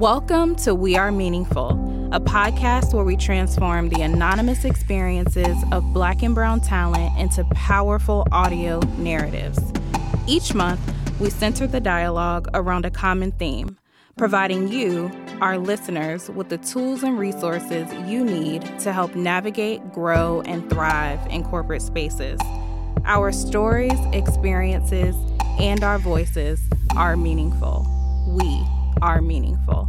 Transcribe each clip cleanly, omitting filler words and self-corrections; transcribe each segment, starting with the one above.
Welcome to We Are Meaningful, a podcast where we transform the anonymous experiences of Black and Brown talent into powerful audio narratives. Each month, we center the dialogue around a common theme, providing you, our listeners, with the tools and resources you need to help navigate, grow, and thrive in corporate spaces. Our stories, experiences, and our voices are meaningful. We are meaningful.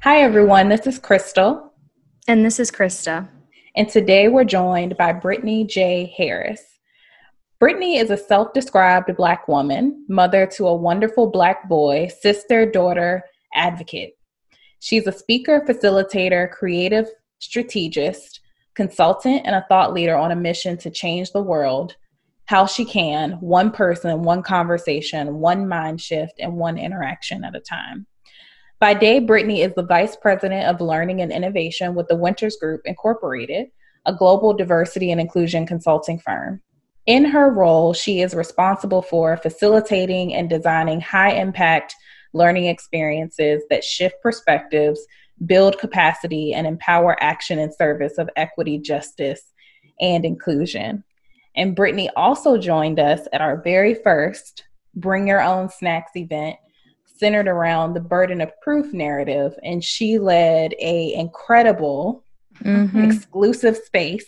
Hi, everyone. This is Crystal. And this is Krista. And today we're joined by Brittany J Harris. Brittany is a self-described Black woman, mother to a wonderful Black boy, sister, daughter, advocate. She's a speaker, facilitator, creative strategist, consultant, and a thought leader on a mission to change the world how she can, one person, one conversation, one mind shift, and one interaction at a time. By day, Brittany is the Vice President of Learning and Innovation with the Winters Group, Incorporated, a global diversity and inclusion consulting firm. In her role, she is responsible for facilitating and designing high-impact learning experiences that shift perspectives, build capacity, and empower action in service of equity, justice, and inclusion. And Brittany also joined us at our very first Bring Your Own Snacks event centered around the burden of proof narrative. And she led an incredible exclusive space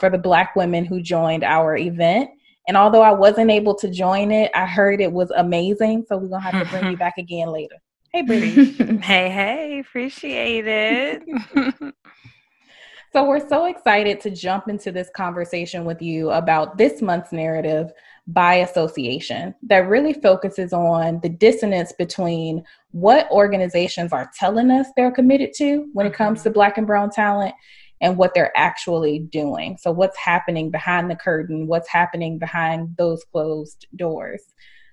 for the Black women who joined our event. And although I wasn't able to join it, I heard it was amazing. So we're going to have to bring you back again later. Hey, Brittany. Hey, appreciate it. So we're so excited to jump into this conversation with you about this month's narrative, By Association, that really focuses on the dissonance between what organizations are telling us they're committed to when it comes to Black and Brown talent and what they're actually doing. So what's happening behind the curtain, what's happening behind those closed doors.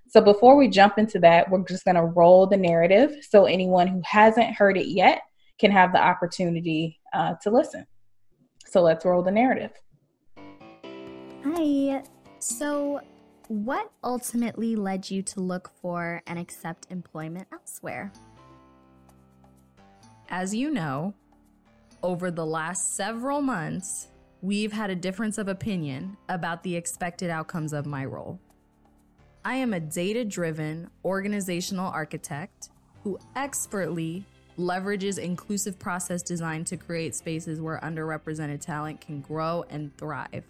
So before we jump into that, we're just going to roll the narrative so anyone who hasn't heard it yet can have the opportunity to listen. So let's roll the narrative. Hi. So what ultimately led you to look for and accept employment elsewhere? As you know, over the last several months, we've had a difference of opinion about the expected outcomes of my role. I am a data-driven organizational architect who expertly leverages inclusive process design to create spaces where underrepresented talent can grow and thrive.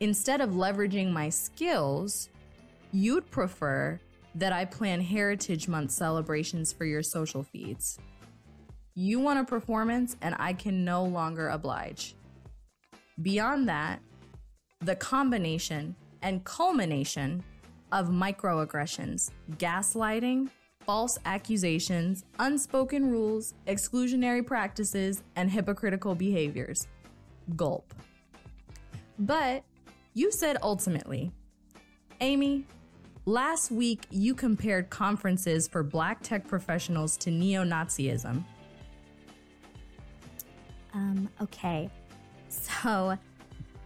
Instead of leveraging my skills, you'd prefer that I plan Heritage Month celebrations for your social feeds. You want a performance and I can no longer oblige. Beyond that, the combination and culmination of microaggressions, gaslighting, false accusations, unspoken rules, exclusionary practices, and hypocritical behaviors. Gulp. But you said ultimately, Amy, last week you compared conferences for Black tech professionals to neo-Nazism. Okay. So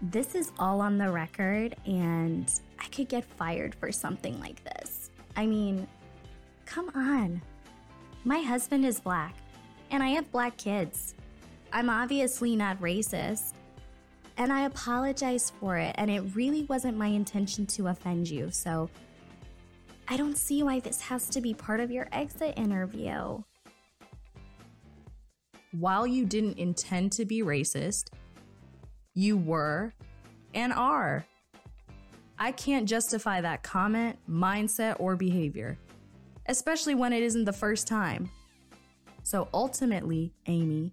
this is all on the record and I could get fired for something like this. I mean, come on. My husband is Black, and I have Black kids. I'm obviously not racist, and I apologize for it, and it really wasn't my intention to offend you, so I don't see why this has to be part of your exit interview. While you didn't intend to be racist, you were and are. I can't justify that comment, mindset, or behavior. Especially when it isn't the first time. So ultimately, Amy,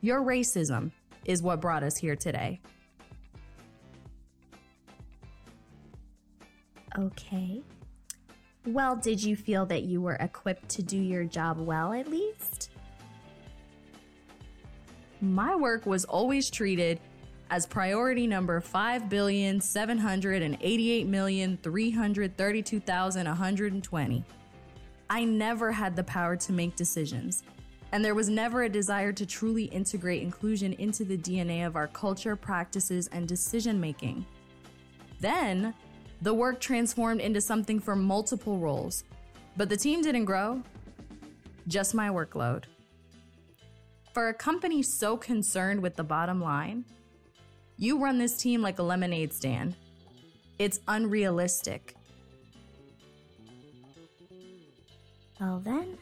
your racism is what brought us here today. Okay. Well, did you feel that you were equipped to do your job well, at least? My work was always treated as priority number 5,788,332,120. I never had the power to make decisions, and there was never a desire to truly integrate inclusion into the DNA of our culture, practices, and decision-making. Then, The work transformed into something for multiple roles, but the team didn't grow, just my workload. For a company so concerned with the bottom line, you run this team like a lemonade stand. It's unrealistic. Well then,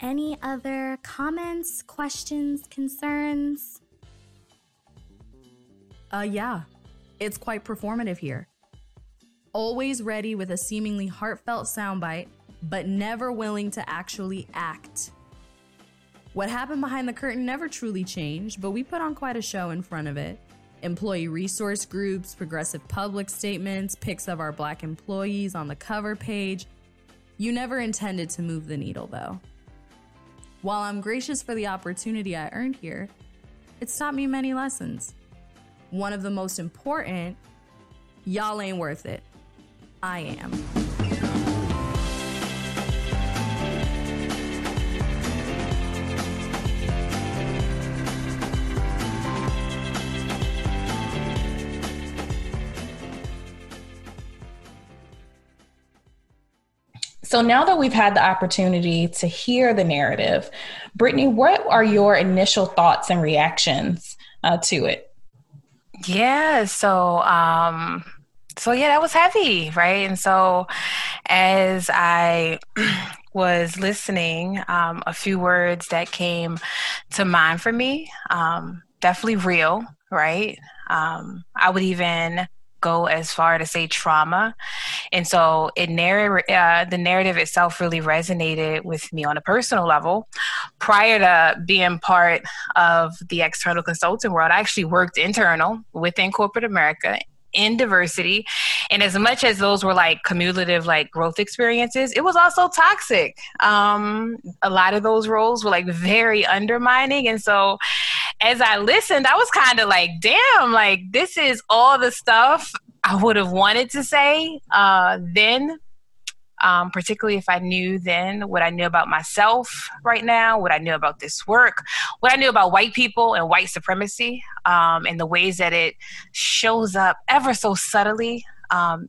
any other comments, questions, concerns? Yeah, it's quite performative here. Always ready with a seemingly heartfelt soundbite, but never willing to actually act. What happened behind the curtain never truly changed, but we put on quite a show in front of it. Employee resource groups, progressive public statements, pics of our Black employees on the cover page. You never intended to move the needle, though. While I'm gracious for the opportunity I earned here, it's taught me many lessons. One of the most important, y'all ain't worth it. I am. So now that we've had the opportunity to hear the narrative, Brittany, what are your initial thoughts and reactions to it? Yeah, so yeah, that was heavy, right? And so as I was listening, a few words that came to mind for me, definitely real, right? I would even go as far to say trauma. And so the narrative itself really resonated with me on a personal level. Prior to being part of the external consulting world, I actually worked internal within corporate America in diversity. And as much as those were like cumulative, like growth experiences, it was also toxic. A lot of those roles were like very undermining. And so as I listened, I was kind of like, damn, like this is all the stuff I would have wanted to say then, particularly if I knew then what I knew about myself right now, what I knew about this work, what I knew about white people and white supremacy, and the ways that it shows up ever so subtly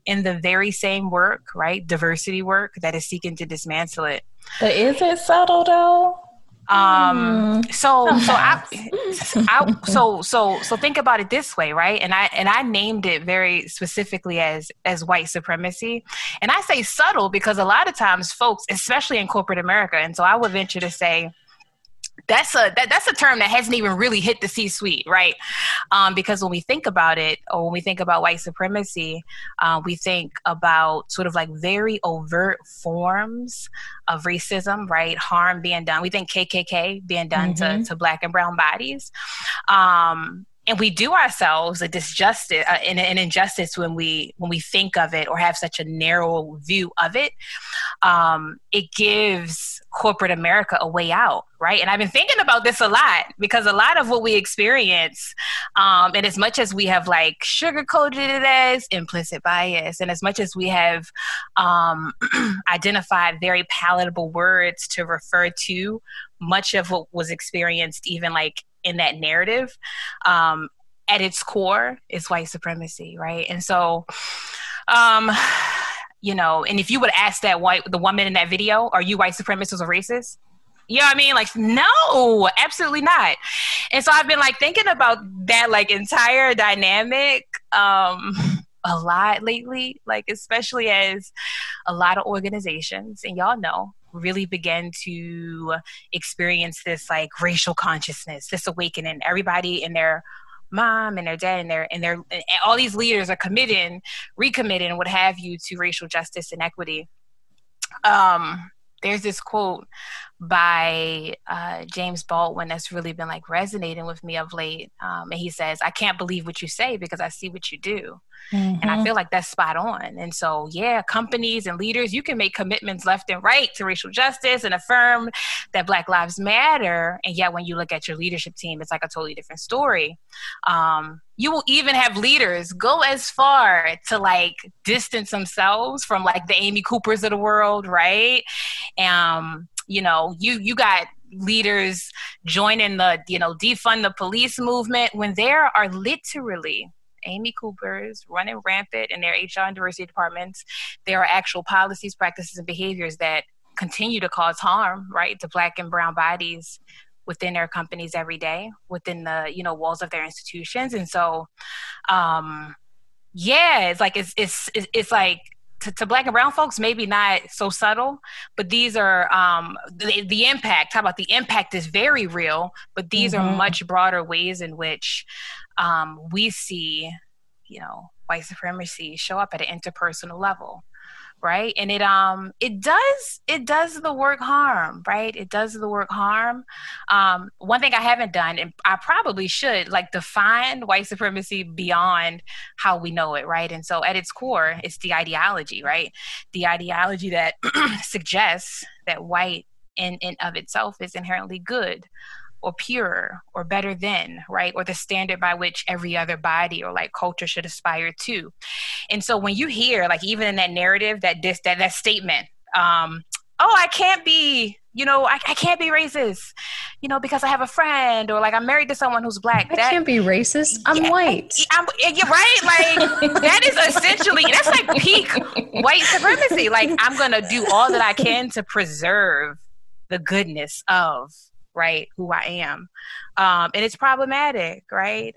in the very same work, right? Diversity work that is seeking to dismantle it. But is it subtle though? So think about it this way, right? And I named it very specifically as white supremacy. And I say subtle because a lot of times folks, especially in corporate America, and so I would venture to say that's a term that hasn't even really hit the C-suite, right? Because when we think about it, or when we think about white supremacy, we think about sort of like very overt forms of racism, right? Harm being done. We think KKK being done to Black and brown bodies. And we do ourselves a disjustice, an injustice when we think of it or have such a narrow view of it. It gives corporate America a way out, right? And I've been thinking about this a lot because a lot of what we experience, and as much as we have like sugarcoated it as implicit bias, and as much as we have identified very palatable words to refer to much of what was experienced, even like in that narrative, at its core is white supremacy, right? And so, you know, and if you would ask the woman in that video, are you white supremacist or racist? You know what I mean? Like, no, absolutely not. And so I've been like thinking about that like entire dynamic a lot lately, like especially as a lot of organizations, and y'all know, really began to experience this like racial consciousness, this awakening. Everybody and their mom and their dad and all these leaders are recommitting, what have you, to racial justice and equity. There's this quote by James Baldwin that's really been like resonating with me of late. And he says, I can't believe what you say because I see what you do. Mm-hmm. And I feel like that's spot on. And so, yeah, companies and leaders, you can make commitments left and right to racial justice and affirm that Black lives matter. And yet when you look at your leadership team, it's like a totally different story. You will even have leaders go as far to like distance themselves from like the Amy Coopers of the world, right? You know, you got leaders joining the, you know, defund the police movement when there are literally Amy Cooper is running rampant in their HR and diversity departments. There are actual policies, practices, and behaviors that continue to cause harm, right, to Black and brown bodies within their companies every day, within the, you know, walls of their institutions. And so, yeah, it's like, it's like, to Black and brown folks, maybe not so subtle, but these are, the impact, how about the impact is very real, but these are much broader ways in which we see, you know, white supremacy show up at an interpersonal level, right? And it does the work harm, right? It does the work harm. One thing I haven't done, and I probably should, like, define white supremacy beyond how we know it, right? And so at its core, it's the ideology, right? The ideology that suggests that white in of itself is inherently good, or purer, or better than, right? Or the standard by which every other body or like culture should aspire to. And so when you hear, like, even in that narrative, that statement, oh, I can't be, you know, I can't be racist, you know, because I have a friend, or like I'm married to someone who's Black. I can't be racist. I'm white. I'm right? Like, that is essentially, that's like peak white supremacy. Like, I'm going to do all that I can to preserve the goodness of, right, who I am. And it's problematic, right?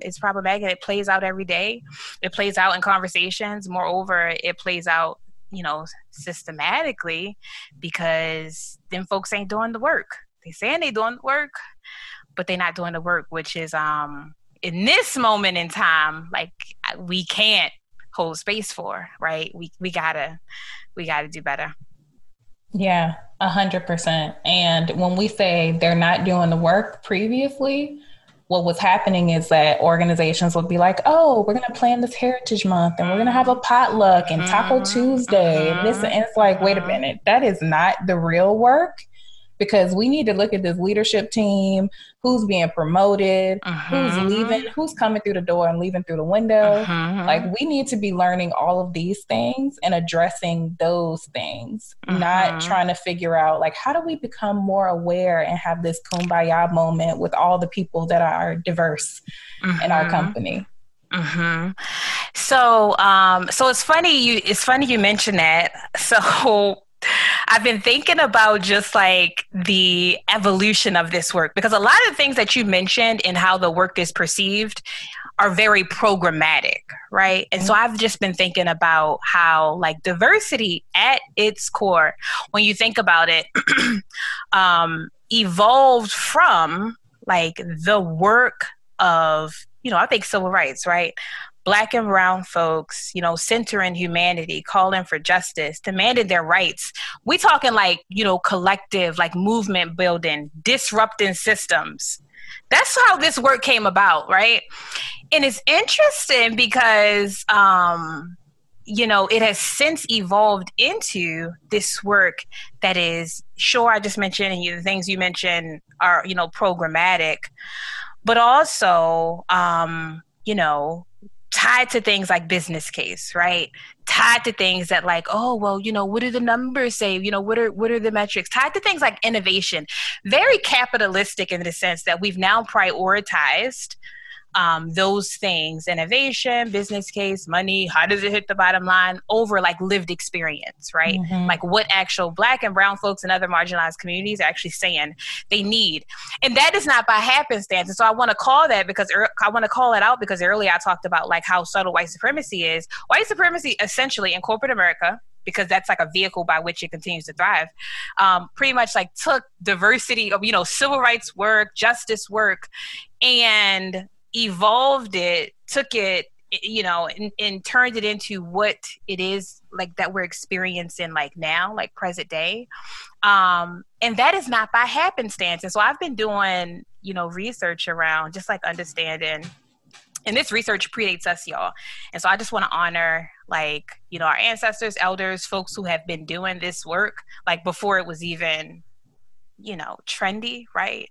It's problematic, and it plays out every day. It plays out in conversations. Moreover, it plays out, you know, systematically, because them folks ain't doing the work. They saying they doing the work, but they not doing the work, which is, in this moment in time, like, we can't hold space for, right? We gotta do better. Yeah, 100%. And when we say they're not doing the work previously, what was happening is that organizations would be like, oh, we're going to plan this Heritage Month, and we're going to have a potluck, and Taco Tuesday. And this, and it's like, wait a minute, that is not the real work, because we need to look at this leadership team, who's being promoted, who's leaving, who's coming through the door and leaving through the window. Like, we need to be learning all of these things and addressing those things, not trying to figure out, like, how do we become more aware and have this kumbaya moment with all the people that are diverse in our company. So it's funny you mention that. So I've been thinking about just like the evolution of this work, because a lot of the things that you mentioned and how the work is perceived are very programmatic, right? And so I've just been thinking about how, like, diversity at its core, when you think about it, evolved from like the work of, you know, I think civil rights, right? Black and brown folks, you know, centering humanity, calling for justice, demanding their rights. We talking like, you know, collective, like movement building, disrupting systems. That's how this work came about, right? And it's interesting because, you know, it has since evolved into this work that is, sure, I just mentioned, and the things you mentioned are, you know, programmatic, but also, you know, tied to things like business case, right? Tied to things that like, oh, well, you know, what do the numbers say? You know, what are the metrics? Tied to things like innovation, very capitalistic in the sense that we've now prioritized those things, innovation, business case, money, how does it hit the bottom line, over like lived experience, right? Like what actual Black and brown folks and other marginalized communities are actually saying they need. And that is not by happenstance. And so I want to call that because I want to call it out because earlier I talked about like how subtle white supremacy is. White supremacy essentially in corporate America, because that's like a vehicle by which it continues to thrive, pretty much like took diversity of, you know, civil rights work, justice work, and evolved it, took it, you know, and turned it into what it is like that we're experiencing like now, like present day. And that is not by happenstance. And so I've been doing, you know, research around just like understanding, and this research predates us, y'all. And so I just want to honor like, you know, our ancestors, elders, folks who have been doing this work, like before it was even, you know, trendy, right?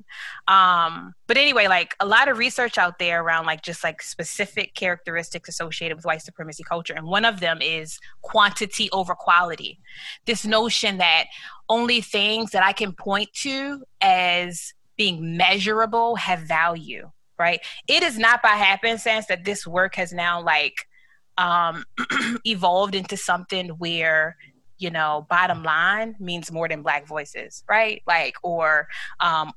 But anyway, like a lot of research out there around like just like specific characteristics associated with white supremacy culture. And one of them is quantity over quality. This notion that only things that I can point to as being measurable have value, right? It is not by happenstance that this work has now evolved into something where, you know, bottom line means more than Black voices, right?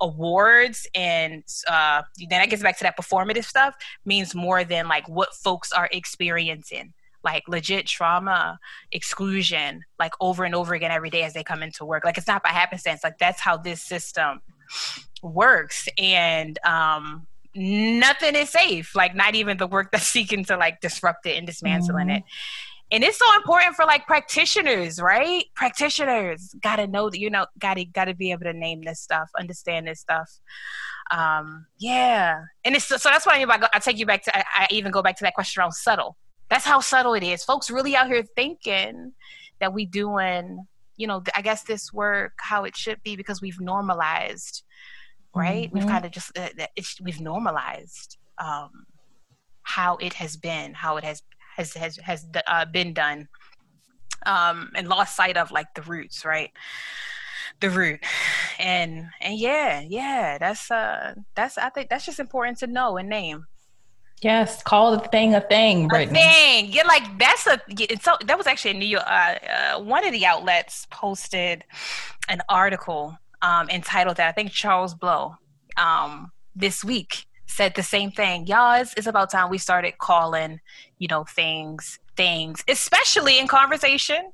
Awards and then that gets back to that performative stuff means more than what folks are experiencing, legit trauma, exclusion, over and over again every day as they come into work. It's not by happenstance. That's how this system works. And nothing is safe, not even the work that's seeking to disrupt it and dismantling it. And it's so important for practitioners, right? Practitioners gotta know that, gotta be able to name this stuff, understand this stuff. Yeah. And it's so that's what I mean by I take you back to, I even go back to that question around subtle. That's how subtle it is. Folks really out here thinking that we doing, I guess this work how it should be because we've normalized, right? Mm-hmm. We've kind of just, we've normalized how it has been, how it has been done, and lost sight of the roots, right? The root, and yeah, that's I think that's just important to know and name. Yes, call the thing a thing, Brittany. A thing, yeah, that's a. So that was actually in New York. One of the outlets posted an article entitled that. I think Charles Blow this week said the same thing. Y'all, it's about time we started calling, things, especially in conversation,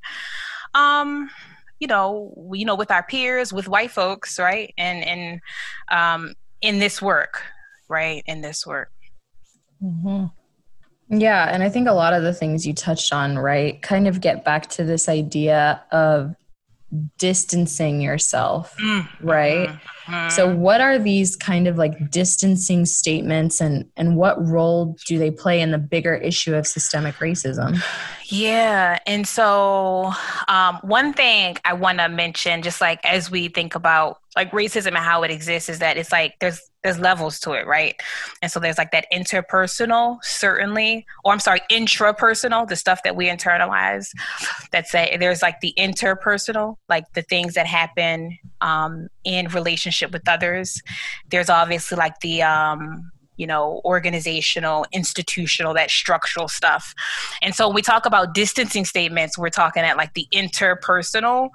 with our peers, with white folks, right? And in this work, right? In this work. Mm-hmm. Yeah. And I think a lot of the things you touched on, right, kind of get back to this idea of distancing yourself, right? Mm-hmm. So what are these kind of distancing statements and what role do they play in the bigger issue of systemic racism? Yeah. And so one thing I want to mention, just as we think about racism and how it exists, is that it's there's levels to it, right? And so there's that interpersonal, certainly, or I'm sorry, intrapersonal, the stuff that we internalize. There's the interpersonal, the things that happen in relationship with others. There's obviously the organizational, institutional, that structural stuff. And so when we talk about distancing statements, we're talking at the interpersonal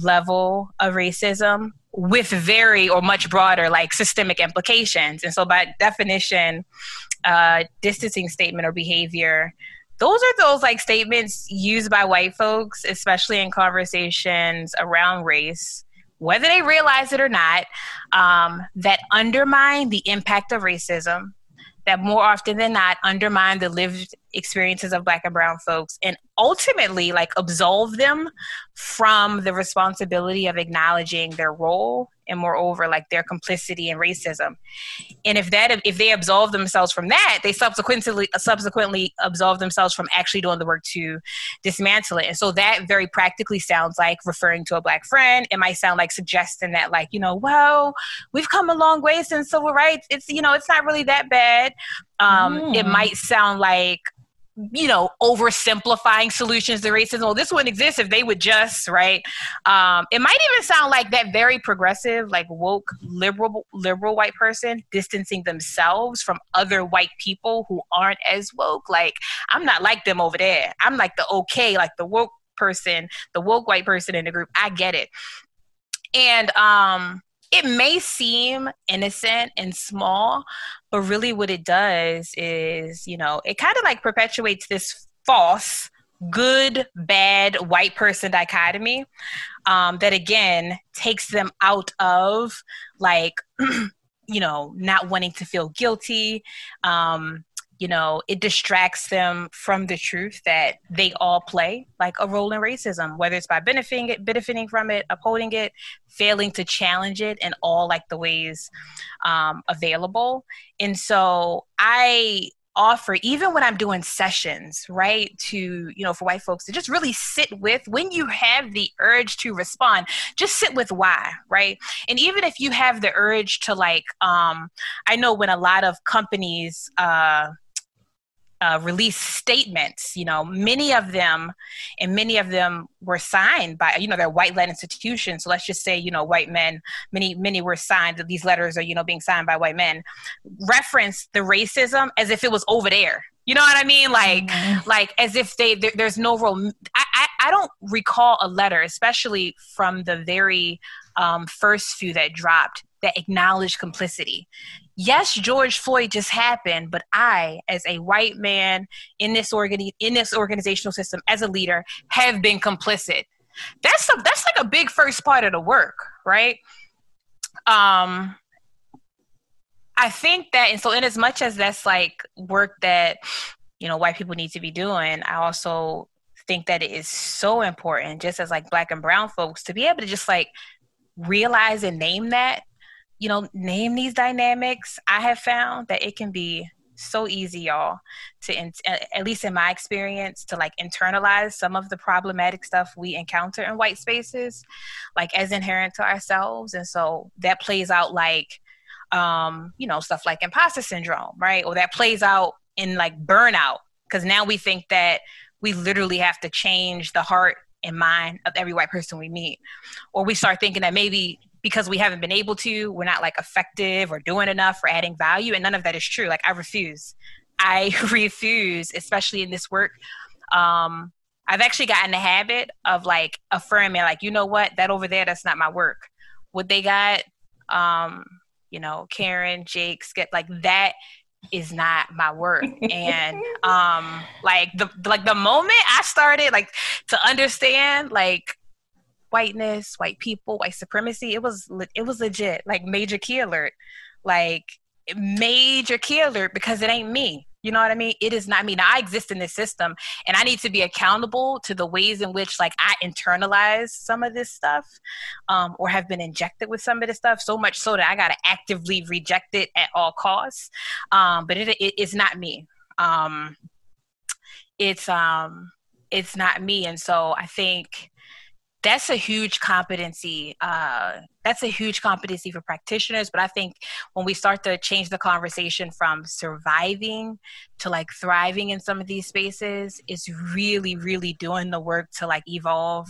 level of racism with very or much broader systemic implications. And so by definition, distancing statement or behavior, those are those statements used by white folks, especially in conversations around race, whether they realize it or not, that undermine the impact of racism, that more often than not undermine the lived experiences of Black and brown folks, and ultimately absolve them from the responsibility of acknowledging their role and moreover their complicity in racism. And if they absolve themselves from that, they subsequently absolve themselves from actually doing the work to dismantle it. And so that very practically sounds like referring to a Black friend. It might sound like suggesting that well, we've come a long way since civil rights. It's it's not really that bad. It might sound like oversimplifying solutions to racism. Well, this wouldn't exist if they would just, right? It might even sound like that very progressive, woke, liberal white person distancing themselves from other white people who aren't as woke. I'm not like them over there. I'm the woke person, the woke white person in the group. I get it. And it may seem innocent and small, but really what it does is, it kind of perpetuates this false good, bad, white person dichotomy that, again, takes them out of, not wanting to feel guilty. It distracts them from the truth that they all play a role in racism, whether it's by benefiting from it, upholding it, failing to challenge it in all the ways available. And so I offer, even when I'm doing sessions, right, to, for white folks to just really sit with, when you have the urge to respond, just sit with why, right? And even if you have the urge to I know when a lot of companies release statements, you know, many of them were signed by, you know, they're white-led institutions. So let's just say, you know, white men, many were signed, that these letters are, you know, being signed by white men, reference the racism as if it was over there. You know what I mean? Like, mm-hmm. like as if there's no role. I don't recall a letter, especially from the very first few that dropped, that acknowledged complicity. Yes, George Floyd just happened, but I, as a white man in this organizational system, as a leader, have been complicit. That's like a big first part of the work, right? I think that, and so in as much as that's like work that, you know, white people need to be doing, I also think that it is so important, just as like Black and brown folks, to be able to just like realize and name that, you know, name these dynamics. I have found that it can be so easy, y'all, to, at least in my experience, to like internalize some of the problematic stuff we encounter in white spaces, like as inherent to ourselves. And so that plays out like, you know, stuff like imposter syndrome, right? Or that plays out in like burnout, because now we think that we literally have to change the heart and mind of every white person we meet. Or we start thinking that maybe because we haven't been able to, we're not like effective or doing enough or adding value. And none of that is true. Like I refuse, especially in this work. I've actually gotten the habit of like affirming, like, you know what, that over there, that's not my work. What they got, you know, Karen, Jake's, get like, that is not my work. And like the moment I started like to understand like whiteness, white people, white supremacy, it was legit, like major key alert, because it ain't me. You know what I mean? It is not me. Now I exist in this system and I need to be accountable to the ways in which like I internalize some of this stuff, or have been injected with some of this stuff, so much so that I got to actively reject it at all costs. But it's not me. It's not me. And so I think that's a huge competency. That's a huge competency for practitioners. But I think when we start to change the conversation from surviving to like thriving in some of these spaces, it's really, really doing the work to like evolve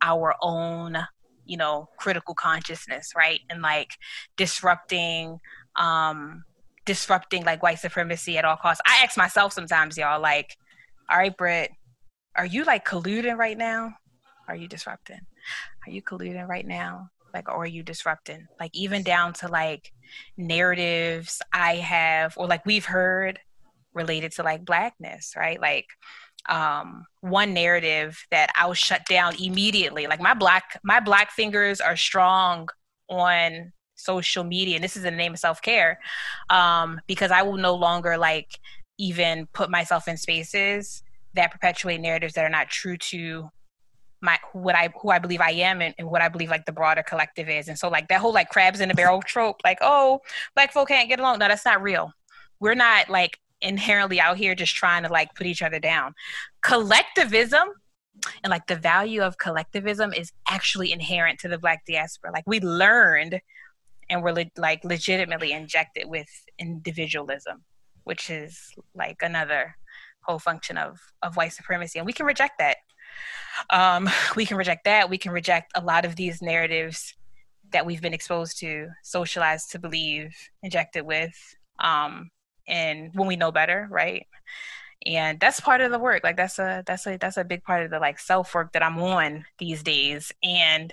our own, you know, critical consciousness, right? And like disrupting like white supremacy at all costs. I ask myself sometimes, y'all, like, all right, Britt, are you like colluding right now? Are you disrupting? Are you colluding right now? Like, or are you disrupting? Like, even down to like narratives I have, or like we've heard related to like Blackness, right? Like, one narrative that I'll shut down immediately. Like my black fingers are strong on social media. And this is in the name of self-care, because I will no longer like even put myself in spaces that perpetuate narratives that are not true to who I believe I am and what I believe like the broader collective is. And so like that whole like crabs in the barrel trope, like, oh, Black folk can't get along. No, that's not real. We're not like inherently out here just trying to like put each other down. Collectivism and like the value of collectivism is actually inherent to the Black diaspora. Like we learned and we're like legitimately injected with individualism, which is like another whole function of white supremacy. And we can reject that. We can reject a lot of these narratives that we've been exposed to, socialized to believe, injected with, and when we know better, right? And that's part of the work. Like that's a big part of the like self work that I'm on these days, and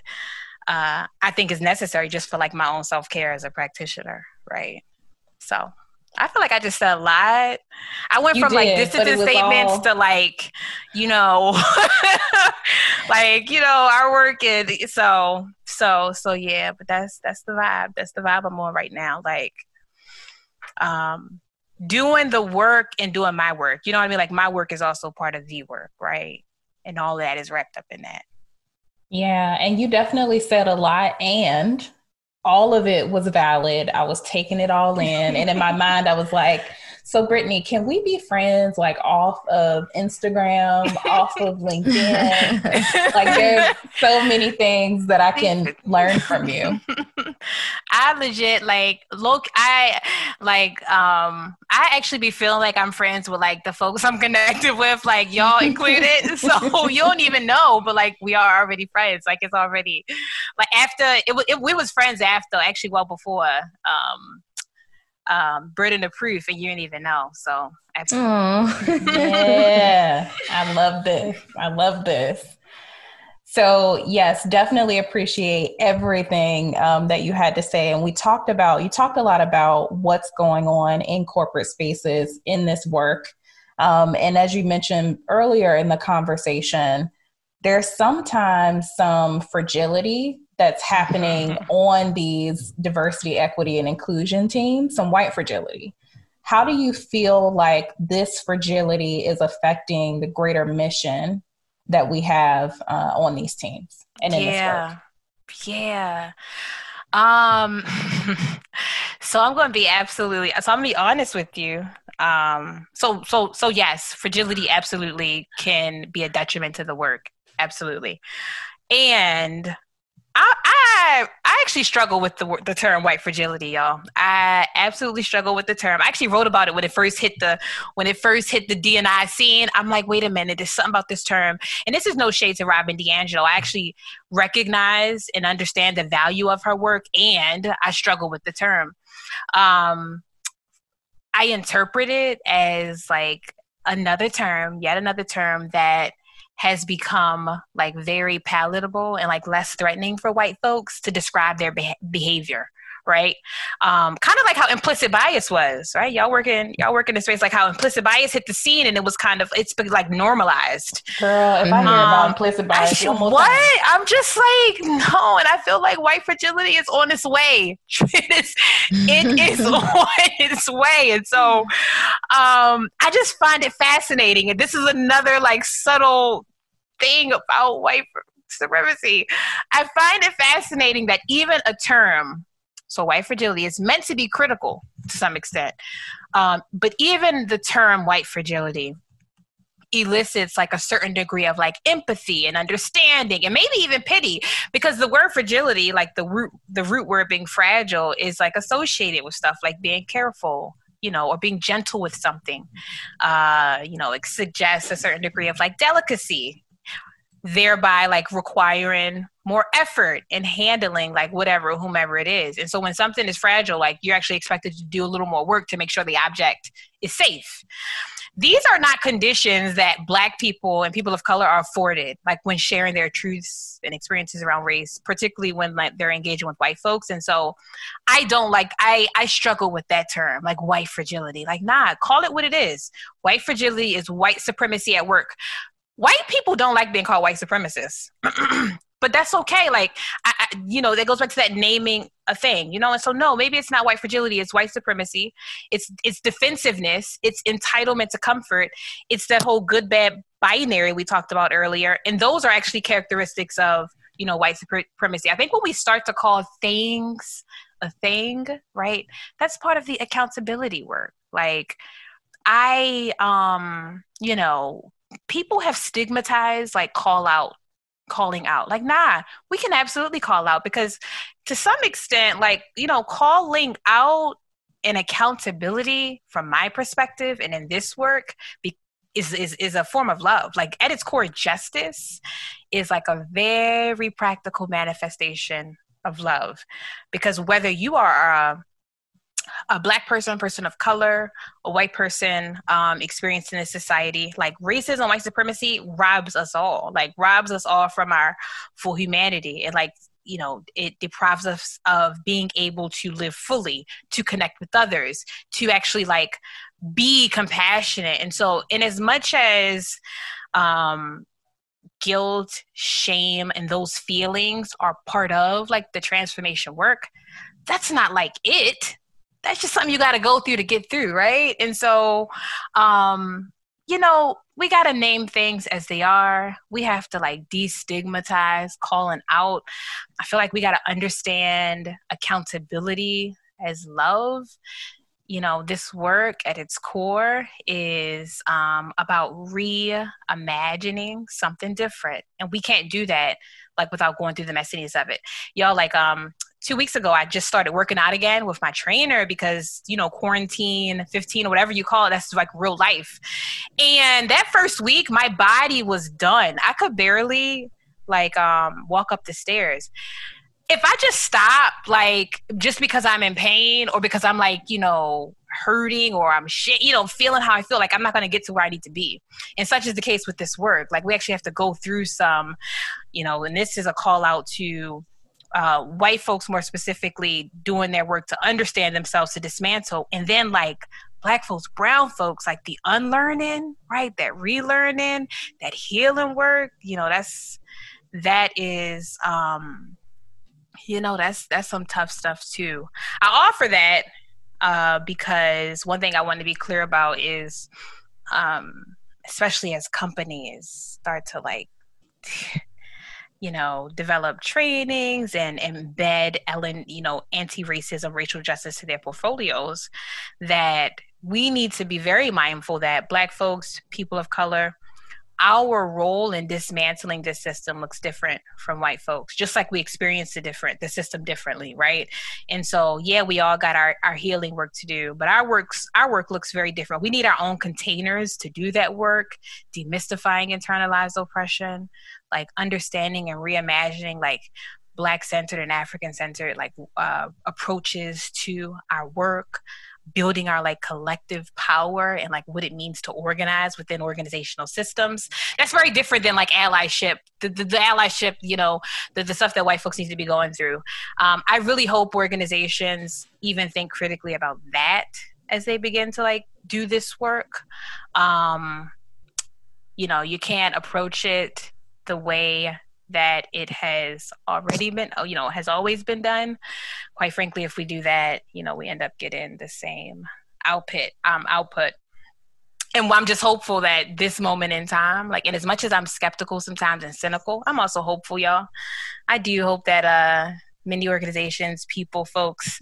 I think is necessary just for like my own self care as a practitioner, right? So I feel like I just said a lot. I went from like dissident statements to like, you know, like, you know, our work is so yeah, but that's the vibe. That's the vibe I'm on right now. Like, doing the work and doing my work, you know what I mean? Like my work is also part of the work, right? And all that is wrapped up in that. Yeah. And you definitely said a lot, and all of it was valid. I was taking it all in. And in my mind, I was like, so Brittany, can we be friends like off of Instagram, off of LinkedIn? Like there's so many things that I can learn from you. I legit I actually be feeling like I'm friends with like the folks I'm connected with, like y'all included. So you don't even know, but like we are already friends. Like it's already like after we was friends after, actually well before Burden of Proof, and you didn't even know. So yeah, I love this. I love this. So yes, definitely appreciate everything that you had to say. And you talked a lot about what's going on in corporate spaces in this work. And as you mentioned earlier in the conversation, there's sometimes some fragility that's happening on these diversity, equity, and inclusion teams, some white fragility. How do you feel like this fragility is affecting the greater mission that we have on these teams and in this work? Yeah. So I'm going to be I'm going to be honest with you. So yes, fragility absolutely can be a detriment to the work. Absolutely. And I actually struggle with the term white fragility, y'all. I absolutely struggle with the term. I actually wrote about it when it first hit the D&I scene. I'm like, wait a minute, there's something about this term. And this is no shade to Robin DiAngelo. I actually recognize and understand the value of her work, and I struggle with the term. I interpret it as like yet another term that has become like very palatable and like less threatening for white folks to describe their behavior, right? Kind of like how implicit bias was, right? Y'all work in a space like how implicit bias hit the scene, and it was it's been like normalized. Girl, if I hear about implicit bias, I'm just like, no. And I feel like white fragility is on its way. it is on its way. And so I just find it fascinating. And this is another like subtle thing about white supremacy. I find it fascinating that even a term, so white fragility is meant to be critical to some extent. But even the term white fragility elicits like a certain degree of like empathy and understanding and maybe even pity, because the word fragility, like the root word being fragile, is like associated with stuff like being careful, you know, or being gentle with something. You know, it suggests a certain degree of like delicacy, thereby like requiring more effort in handling like whatever, whomever it is. And so when something is fragile, like you're actually expected to do a little more work to make sure the object is safe. These are not conditions that Black people and people of color are afforded, like when sharing their truths and experiences around race, particularly when like they're engaging with white folks. And so I struggle with that term, like white fragility. Like, nah, call it what it is. White fragility is white supremacy at work. White people don't like being called white supremacists, but that's okay. Like, you know, that goes back to that naming a thing, you know? And so no, maybe it's not white fragility, it's white supremacy. It's defensiveness, it's entitlement to comfort. It's that whole good, bad binary we talked about earlier. And those are actually characteristics of, you know, white supremacy. I think when we start to call things a thing, right? That's part of the accountability work. Like you know, people have stigmatized like calling out. Like, nah, we can absolutely call out, because to some extent, like, you know, calling out and accountability from my perspective and in this work is a form of love. Like at its core, justice is like a very practical manifestation of love, because whether you are a Black person, person of color, a white person experienced in a society, like racism, white supremacy robs us all from our full humanity. And like, you know, it deprives us of being able to live fully, to connect with others, to actually like be compassionate. And so in as much as guilt, shame, and those feelings are part of like the transformation work, that's not like it. That's just something you got to go through to get through, right? And so, you know, we got to name things as they are. We have to like destigmatize calling out. I feel like we got to understand accountability as love. You know, this work at its core is about reimagining something different. And we can't do that like without going through the messiness of it. Y'all, like 2 weeks ago, I just started working out again with my trainer because, you know, quarantine 15 or whatever you call it, that's like real life. And that first week, my body was done. I could barely like walk up the stairs. If I just stop, like, just because I'm in pain or because I'm like, you know, hurting or I'm feeling how I feel, like I'm not going to get to where I need to be. And such is the case with this work. Like, we actually have to go through some, you know, and this is a call out to white folks more specifically doing their work to understand themselves, to dismantle. And then like Black folks, brown folks, like the unlearning, right? That relearning, that healing work, you know, that's some tough stuff too. I offer that because one thing I want to be clear about is, especially as companies start to like, you know, develop trainings and embed anti-racism, racial justice to their portfolios, that we need to be very mindful that Black folks, people of color, our role in dismantling this system looks different from white folks, just like we experience the system differently, right? And so, yeah, we all got our healing work to do, but our work looks very different. We need our own containers to do that work, demystifying internalized oppression, like understanding and reimagining like Black-centered and African-centered like approaches to our work, building our like collective power and like what it means to organize within organizational systems. That's very different than like allyship, the allyship, you know, the stuff that white folks need to be going through. I really hope organizations even think critically about that as they begin to like do this work. You know, you can't approach it the way that it has always been done. Quite frankly, if we do that, you know, we end up getting the same output. And I'm just hopeful that this moment in time, like, and as much as I'm skeptical sometimes and cynical, I'm also hopeful, y'all. I do hope that many organizations, people, folks,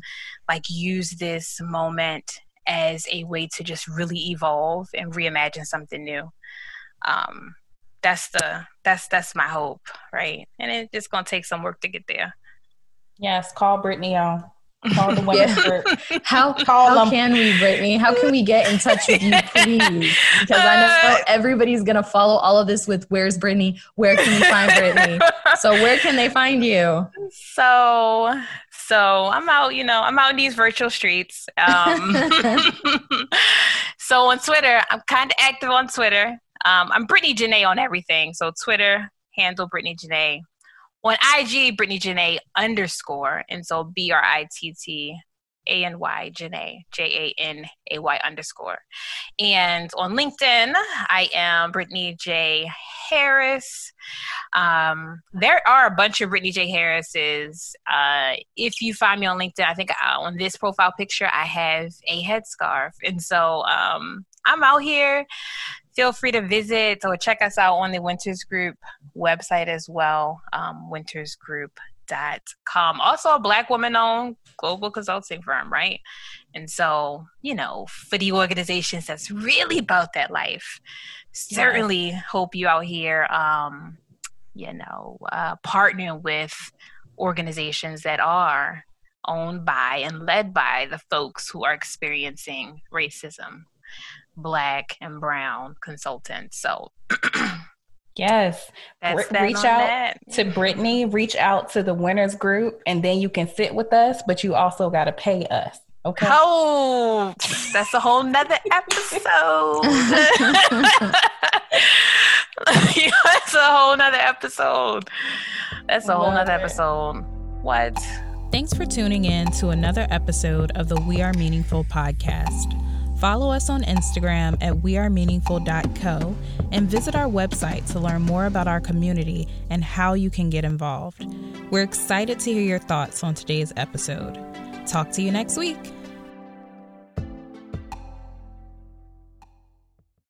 like use this moment as a way to just really evolve and reimagine something new. That's my hope, right? And it's just gonna take some work to get there. Yes, call Brittany on. Call the women's group. How can we get in touch with you, please? Because I know everybody's gonna follow all of this with where's Brittany? Where can we find Brittany? So where can they find you? So I'm out in these virtual streets. So on Twitter, I'm kind of active on Twitter. I'm Brittany Janae on everything. So Twitter handle Brittany Janae, on IG Brittany Janae _ and so BRITTANY Janae JANAY _ and on LinkedIn I am Brittany J Harris. There are a bunch of Brittany J Harris's. If you find me on LinkedIn, I think on this profile picture I have a headscarf, and so I'm out here. Feel free to visit or check us out on the Winters Group website as well, wintersgroup.com. Also a Black woman-owned global consulting firm, right? And so, you know, for the organizations that's really about that life, certainly hope you out here, partnering with organizations that are owned by and led by the folks who are experiencing racism. Black and brown consultants. So yes, reach out to Brittany, reach out to the Winters Group, and then you can sit with us, but you also got to pay us. Okay. Oh, that's a whole nother episode. That's a whole nother episode. What? Thanks for tuning in to another episode of the We Are Meaningful podcast. Follow us on Instagram at wearemeaningful.co and visit our website to learn more about our community and how you can get involved. We're excited to hear your thoughts on today's episode. Talk to you next week.